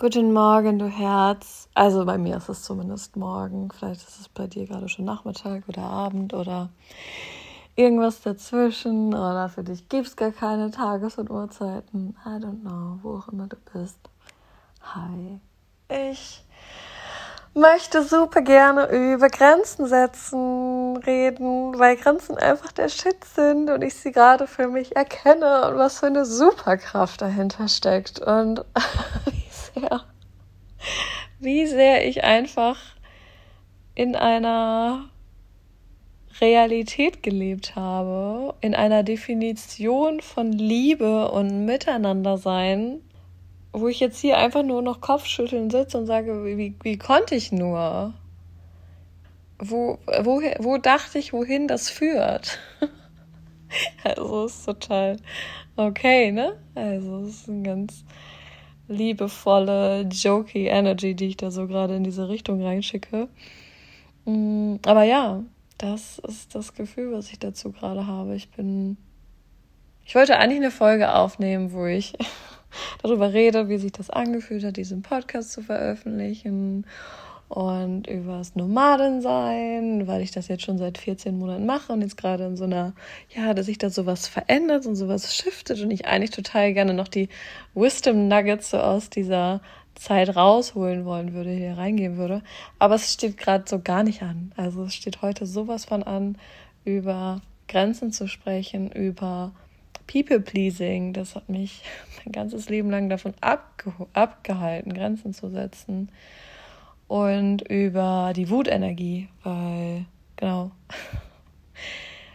Guten Morgen, du Herz. Also bei mir ist es zumindest morgen. Vielleicht ist es bei dir gerade schon Nachmittag oder Abend oder irgendwas dazwischen. Oder für dich gibt es gar keine Tages- und Uhrzeiten. I don't know, wo auch immer du bist. Hi. Ich möchte super gerne über Grenzen setzen reden, weil Grenzen einfach der Shit sind und ich sie gerade für mich erkenne und was für eine Superkraft dahinter steckt. Und wie sehr ich einfach in einer Realität gelebt habe, in einer Definition von Liebe und Miteinandersein, wo ich jetzt hier einfach nur noch Kopfschütteln sitze und sage, wie konnte ich nur? Wo dachte ich, wohin das führt? Also ist total okay, ne? Also ist ein ganz liebevolle, jokey Energy, die ich da so gerade in diese Richtung reinschicke. Aber ja, das ist das Gefühl, was ich dazu gerade habe. Ich wollte eigentlich eine Folge aufnehmen, wo ich darüber rede, wie sich das angefühlt hat, diesen Podcast zu veröffentlichen und über das Nomadensein, weil ich das jetzt schon seit 14 Monaten mache und jetzt gerade in so einer, ja, dass sich da sowas verändert und sowas shiftet und ich eigentlich total gerne noch die Wisdom Nuggets so aus dieser Zeit rausholen wollen würde, hier reingehen würde. Aber es steht gerade so gar nicht an. Also es steht heute sowas von an, über Grenzen zu sprechen, über People-Pleasing. Das hat mich mein ganzes Leben lang davon abgehalten, Grenzen zu setzen. Und über die Wutenergie, weil, genau,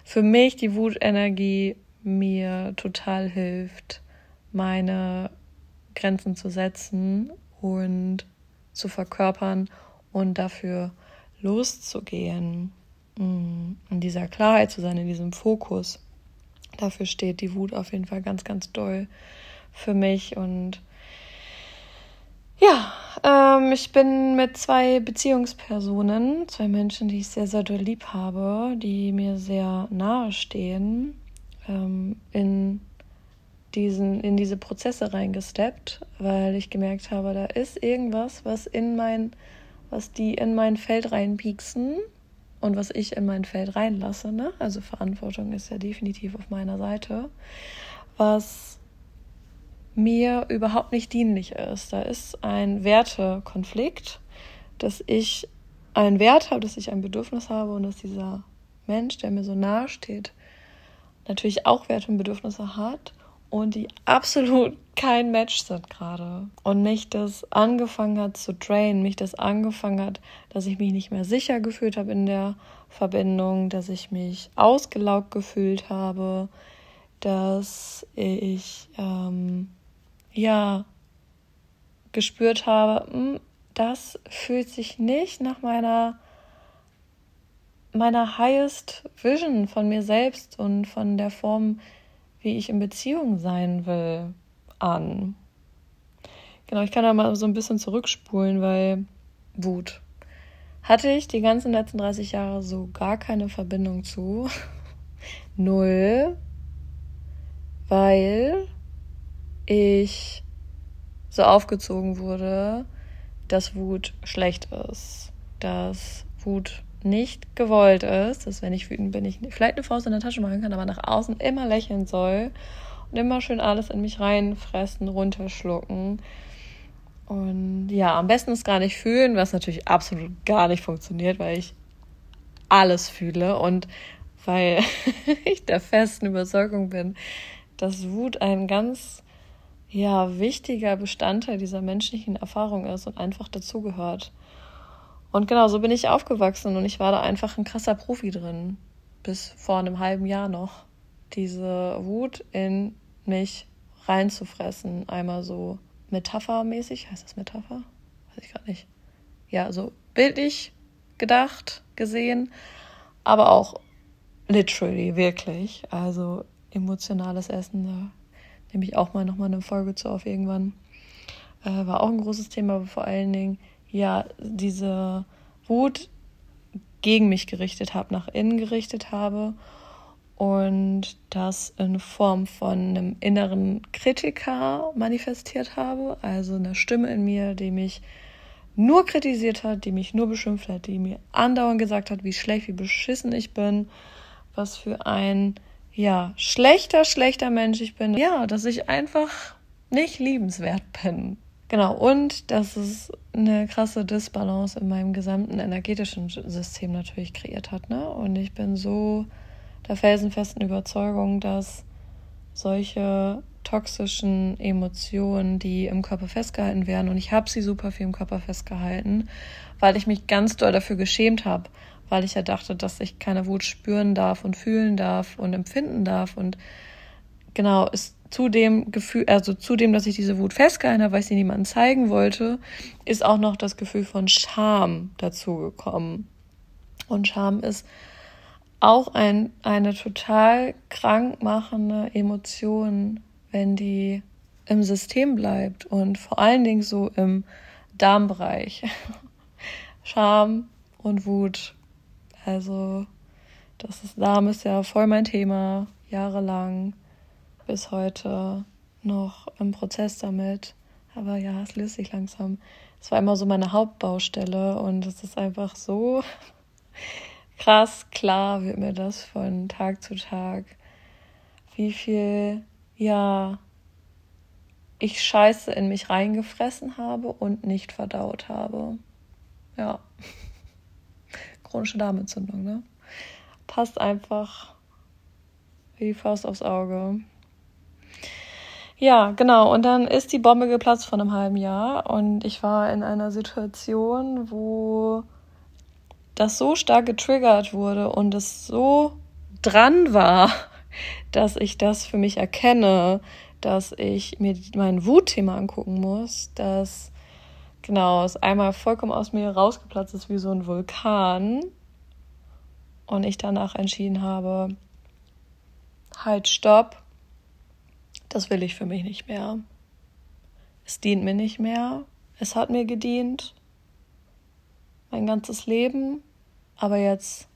für mich die Wutenergie mir total hilft, meine Grenzen zu setzen und zu verkörpern und dafür loszugehen, in dieser Klarheit zu sein, in diesem Fokus. Dafür steht die Wut auf jeden Fall ganz, ganz doll für mich und ja, ich bin mit zwei Beziehungspersonen, zwei Menschen, die ich sehr, sehr doll lieb habe, die mir sehr nahe stehen, in diese Prozesse reingesteppt, weil ich gemerkt habe, da ist irgendwas, was die in mein Feld reinpieksen und was ich in mein Feld reinlasse, ne? Also Verantwortung ist ja definitiv auf meiner Seite, was mir überhaupt nicht dienlich ist. Da ist ein Wertekonflikt, dass ich einen Wert habe, dass ich ein Bedürfnis habe und dass dieser Mensch, der mir so nahe steht, natürlich auch Werte und Bedürfnisse hat und die absolut kein Match sind gerade. Und mich das angefangen hat zu drainen, mich das angefangen hat, dass ich mich nicht mehr sicher gefühlt habe in der Verbindung, dass ich mich ausgelaugt gefühlt habe, dass ich gespürt habe, das fühlt sich nicht nach meiner highest vision von mir selbst und von der Form, wie ich in Beziehung sein will, an. Genau, ich kann da mal so ein bisschen zurückspulen, weil Wut. Hatte ich die ganzen letzten 30 Jahre so gar keine Verbindung zu. 0. Weil ich so aufgezogen wurde, dass Wut schlecht ist, dass Wut nicht gewollt ist, dass wenn ich wütend bin, ich vielleicht eine Faust in der Tasche machen kann, aber nach außen immer lächeln soll und immer schön alles in mich reinfressen, runterschlucken und ja, am besten es gar nicht fühlen, was natürlich absolut gar nicht funktioniert, weil ich alles fühle und weil ich der festen Überzeugung bin, dass Wut ein ganz wichtiger Bestandteil dieser menschlichen Erfahrung ist und einfach dazugehört. Und genau, so bin ich aufgewachsen und ich war da einfach ein krasser Profi drin, bis vor einem halben Jahr noch, diese Wut in mich reinzufressen. Einmal so metaphermäßig, heißt das Metapher? Weiß ich gar nicht. Ja, so bildlich gedacht, gesehen, aber auch literally, wirklich, also emotionales Essen, da nehme ich auch mal nochmal eine Folge zu auf irgendwann. War auch ein großes Thema, aber vor allen Dingen, ja, diese Wut gegen mich gerichtet habe, nach innen gerichtet habe und das in Form von einem inneren Kritiker manifestiert habe, also einer Stimme in mir, die mich nur kritisiert hat, die mich nur beschimpft hat, die mir andauernd gesagt hat, wie schlecht, wie beschissen ich bin, was für ein, ja, schlechter Mensch ich bin. Ja, dass ich einfach nicht liebenswert bin. Genau, und dass es eine krasse Disbalance in meinem gesamten energetischen System natürlich kreiert hat, ne? Und ich bin so der felsenfesten Überzeugung, dass solche toxischen Emotionen, die im Körper festgehalten werden, und ich habe sie super viel im Körper festgehalten, weil ich mich ganz doll dafür geschämt habe, weil ich ja dachte, dass ich keine Wut spüren darf und fühlen darf und empfinden darf, und genau, ist zudem Gefühl, also zudem, dass ich diese Wut festgehalten habe, weil ich sie niemandem zeigen wollte, ist auch noch das Gefühl von Scham dazugekommen. Und Scham ist auch eine total krankmachende Emotion, wenn die im System bleibt und vor allen Dingen so im Darmbereich. Scham und Wut. Also das ist, Darm ist ja voll mein Thema, jahrelang, bis heute noch im Prozess damit. Aber ja, es löst sich langsam. Es war immer so meine Hauptbaustelle und es ist einfach so krass klar, wird mir das von Tag zu Tag, wie viel, ja, ich Scheiße in mich reingefressen habe und nicht verdaut habe. Ja. Chronische Darmentzündung, ne? Passt einfach wie die Faust aufs Auge. Ja, genau. Und dann ist die Bombe geplatzt vor einem halben Jahr und ich war in einer Situation, wo das so stark getriggert wurde und es so dran war, dass ich das für mich erkenne, dass ich mir mein Wutthema angucken muss, dass, genau, es einmal vollkommen aus mir rausgeplatzt ist wie so ein Vulkan und ich danach entschieden habe, halt, stopp, das will ich für mich nicht mehr. Es dient mir nicht mehr, es hat mir gedient, mein ganzes Leben, aber jetzt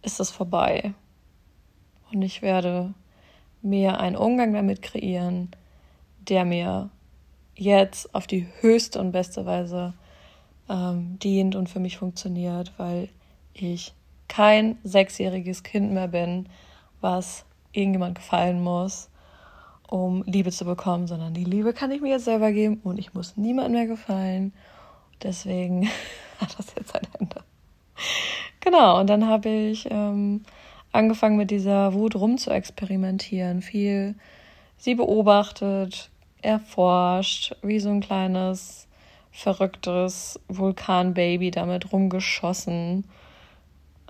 ist es vorbei. Und ich werde mir einen Umgang damit kreieren, der mir jetzt auf die höchste und beste Weise dient und für mich funktioniert, weil ich kein 6-jähriges Kind mehr bin, was irgendjemand gefallen muss, um Liebe zu bekommen, sondern die Liebe kann ich mir jetzt selber geben und ich muss niemandem mehr gefallen. Deswegen hat das jetzt ein Ende. Genau, und dann habe ich angefangen mit dieser Wut rum zu experimentieren, viel sie beobachtet, erforscht, wie so ein kleines, verrücktes Vulkanbaby damit rumgeschossen,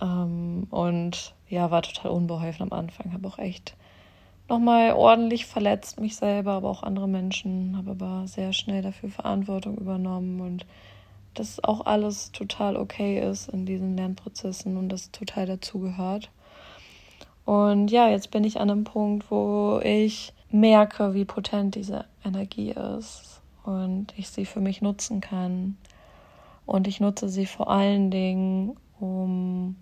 und ja, war total unbeholfen am Anfang, habe auch echt nochmal ordentlich verletzt, mich selber, aber auch andere Menschen, habe aber sehr schnell dafür Verantwortung übernommen und dass auch alles total okay ist in diesen Lernprozessen und das total dazugehört. Und ja, jetzt bin ich an einem Punkt, wo ich merke, wie potent diese Energie ist und ich sie für mich nutzen kann. Und ich nutze sie vor allen Dingen, um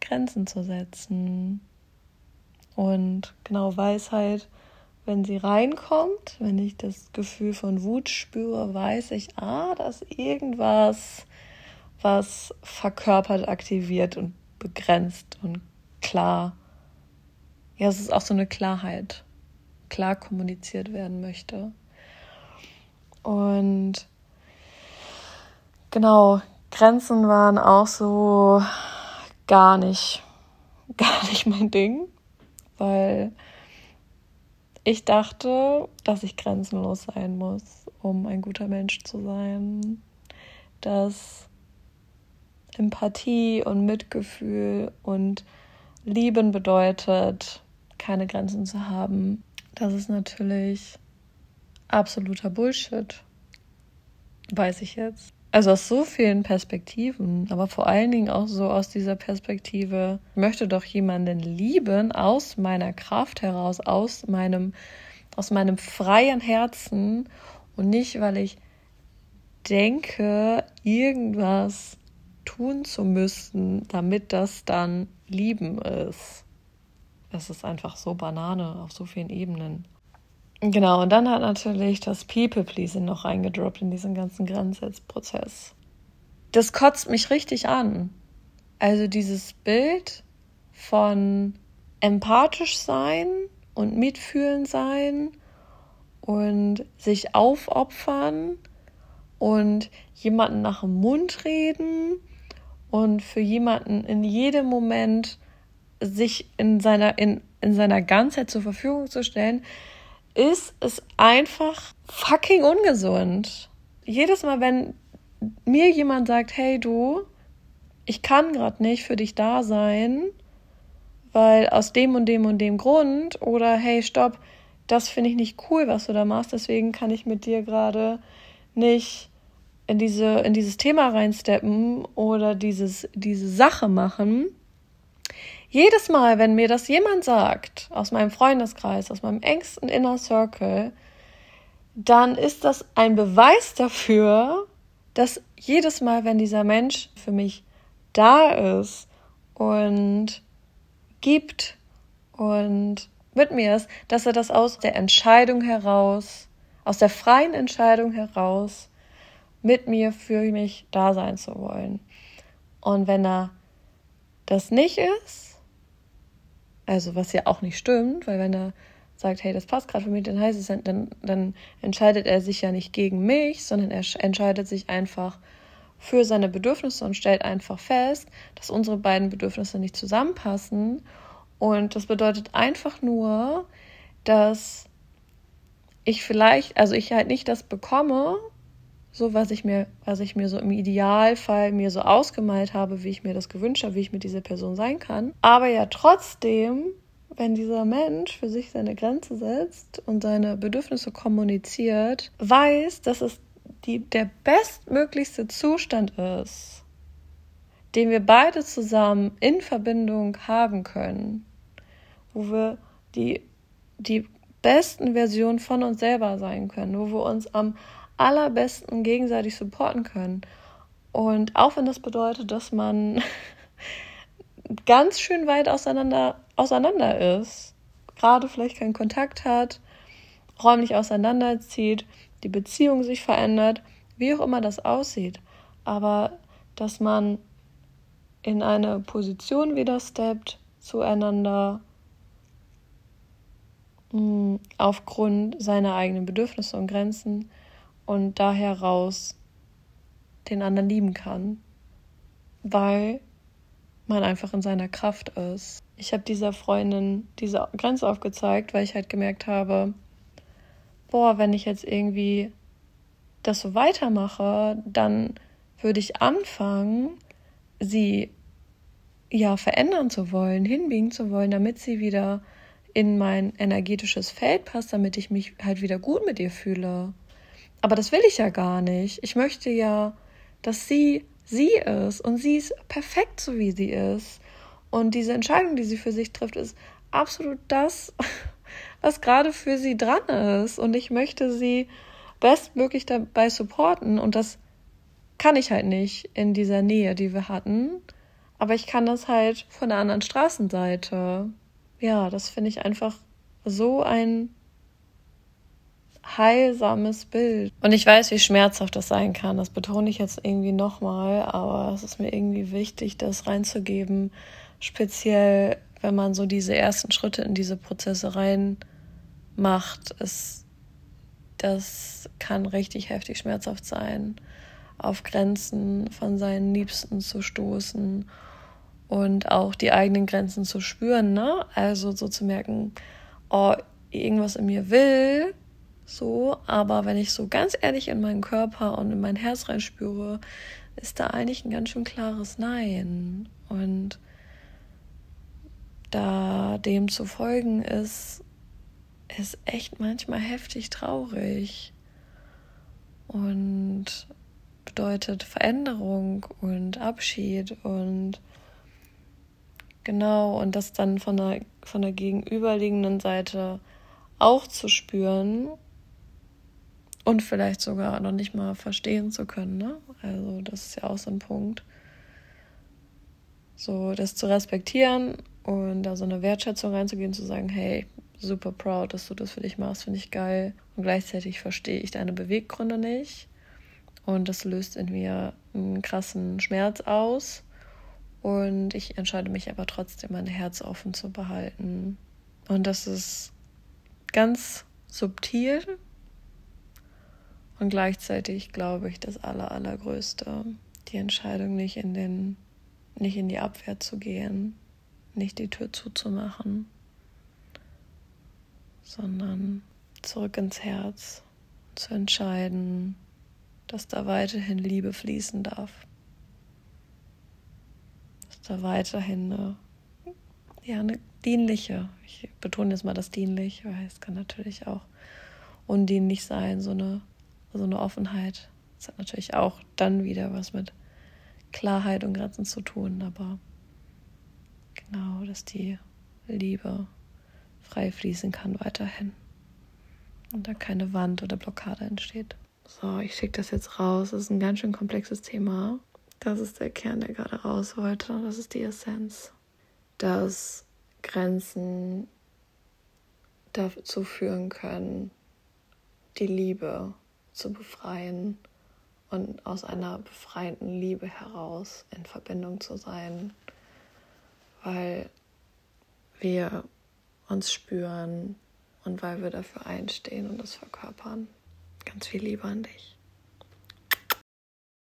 Grenzen zu setzen. Und genau, Weisheit, wenn sie reinkommt, wenn ich das Gefühl von Wut spüre, weiß ich, da ist irgendwas, was verkörpert, aktiviert und begrenzt und klar. Ja, es ist auch so eine Klarheit, klar kommuniziert werden möchte. Und genau, Grenzen waren auch so gar nicht mein Ding, weil ich dachte, dass ich grenzenlos sein muss, um ein guter Mensch zu sein, dass Empathie und Mitgefühl und Lieben bedeutet, keine Grenzen zu haben. Das ist natürlich absoluter Bullshit, weiß ich jetzt. Also aus so vielen Perspektiven, aber vor allen Dingen auch so aus dieser Perspektive, ich möchte doch jemanden lieben aus meiner Kraft heraus, aus meinem freien Herzen und nicht, weil ich denke, irgendwas tun zu müssen, damit das dann Lieben ist. Es ist einfach so Banane auf so vielen Ebenen. Genau, und dann hat natürlich das People-Pleasing noch reingedroppt in diesen ganzen Grenzsetzprozess. Das kotzt mich richtig an. Also dieses Bild von empathisch sein und mitfühlen sein und sich aufopfern und jemanden nach dem Mund reden und für jemanden in jedem Moment sich in seiner Ganzheit zur Verfügung zu stellen, ist es einfach fucking ungesund. Jedes Mal, wenn mir jemand sagt, hey du, ich kann gerade nicht für dich da sein, weil aus dem und dem und dem Grund, oder hey, stopp, das finde ich nicht cool, was du da machst, deswegen kann ich mit dir gerade nicht in dieses Thema reinsteppen oder diese Sache machen. Jedes Mal, wenn mir das jemand sagt, aus meinem Freundeskreis, aus meinem engsten Inner Circle, dann ist das ein Beweis dafür, dass jedes Mal, wenn dieser Mensch für mich da ist und gibt und mit mir ist, dass er das aus der Entscheidung heraus, aus der freien Entscheidung heraus, mit mir für mich da sein zu wollen. Und wenn er das nicht ist, also was ja auch nicht stimmt, weil wenn er sagt, hey, das passt gerade für mich, dann heißt es, dann entscheidet er sich ja nicht gegen mich, sondern er entscheidet sich einfach für seine Bedürfnisse und stellt einfach fest, dass unsere beiden Bedürfnisse nicht zusammenpassen. Und das bedeutet einfach nur, dass ich vielleicht, also ich halt nicht das bekomme, so was ich mir so im Idealfall mir so ausgemalt habe, wie ich mir das gewünscht habe, wie ich mit dieser Person sein kann. Aber ja trotzdem, wenn dieser Mensch für sich seine Grenze setzt und seine Bedürfnisse kommuniziert, weiß, dass es der bestmöglichste Zustand ist, den wir beide zusammen in Verbindung haben können, wo wir die besten Version von uns selber sein können, wo wir uns am allerbesten gegenseitig supporten können. Und auch wenn das bedeutet, dass man ganz schön weit auseinander ist, gerade vielleicht keinen Kontakt hat, räumlich auseinanderzieht, die Beziehung sich verändert, wie auch immer das aussieht. Aber dass man in eine Position wieder steppt, zueinander, aufgrund seiner eigenen Bedürfnisse und Grenzen, und daher raus den anderen lieben kann, weil man einfach in seiner Kraft ist. Ich habe dieser Freundin diese Grenze aufgezeigt, weil ich halt gemerkt habe, boah, wenn ich jetzt irgendwie das so weitermache, dann würde ich anfangen, sie ja verändern zu wollen, hinbiegen zu wollen, damit sie wieder in mein energetisches Feld passt, damit ich mich halt wieder gut mit ihr fühle. Aber das will ich ja gar nicht. Ich möchte ja, dass sie ist und sie ist perfekt, so wie sie ist. Und diese Entscheidung, die sie für sich trifft, ist absolut das, was gerade für sie dran ist. Und ich möchte sie bestmöglich dabei supporten. Und das kann ich halt nicht in dieser Nähe, die wir hatten. Aber ich kann das halt von der anderen Straßenseite. Ja, das finde ich einfach so ein heilsames Bild. Und ich weiß, wie schmerzhaft das sein kann. Das betone ich jetzt irgendwie nochmal, aber es ist mir irgendwie wichtig, das reinzugeben. Speziell, wenn man so diese ersten Schritte in diese Prozesse reinmacht, das kann richtig heftig schmerzhaft sein, auf Grenzen von seinen Liebsten zu stoßen und auch die eigenen Grenzen zu spüren, ne? Also so zu merken, oh, irgendwas in mir will so, aber wenn ich so ganz ehrlich in meinen Körper und in mein Herz reinspüre, ist da eigentlich ein ganz schön klares Nein. Und da dem zu folgen ist echt manchmal heftig traurig und bedeutet Veränderung und Abschied und genau, und das dann von der gegenüberliegenden Seite auch zu spüren. Und vielleicht sogar noch nicht mal verstehen zu können, ne? Also das ist ja auch so ein Punkt. So, das zu respektieren Und da so eine Wertschätzung reinzugehen, zu sagen, hey, super proud, dass du das für dich machst, finde ich geil. Und gleichzeitig verstehe ich deine Beweggründe nicht. Und das löst in mir einen krassen Schmerz aus. Und ich entscheide mich aber trotzdem, mein Herz offen zu behalten. Und das ist ganz subtil. Und gleichzeitig glaube ich, das Allergrößte, die Entscheidung nicht in die Abwehr zu gehen, nicht die Tür zuzumachen, sondern zurück ins Herz zu entscheiden, dass da weiterhin Liebe fließen darf. Dass da weiterhin eine dienliche, ich betone jetzt mal das dienlich, weil es kann natürlich auch undienlich sein, so eine Offenheit. Das hat natürlich auch dann wieder was mit Klarheit und Grenzen zu tun, aber genau, dass die Liebe frei fließen kann weiterhin und da keine Wand oder Blockade entsteht. So, ich schicke das jetzt raus. Das ist ein ganz schön komplexes Thema. Das ist der Kern, der gerade raus wollte. Das ist die Essenz. Dass Grenzen dazu führen können, die Liebe zu befreien und aus einer befreienden Liebe heraus in Verbindung zu sein. Weil wir uns spüren und weil wir dafür einstehen und das verkörpern. Ganz viel Liebe an dich.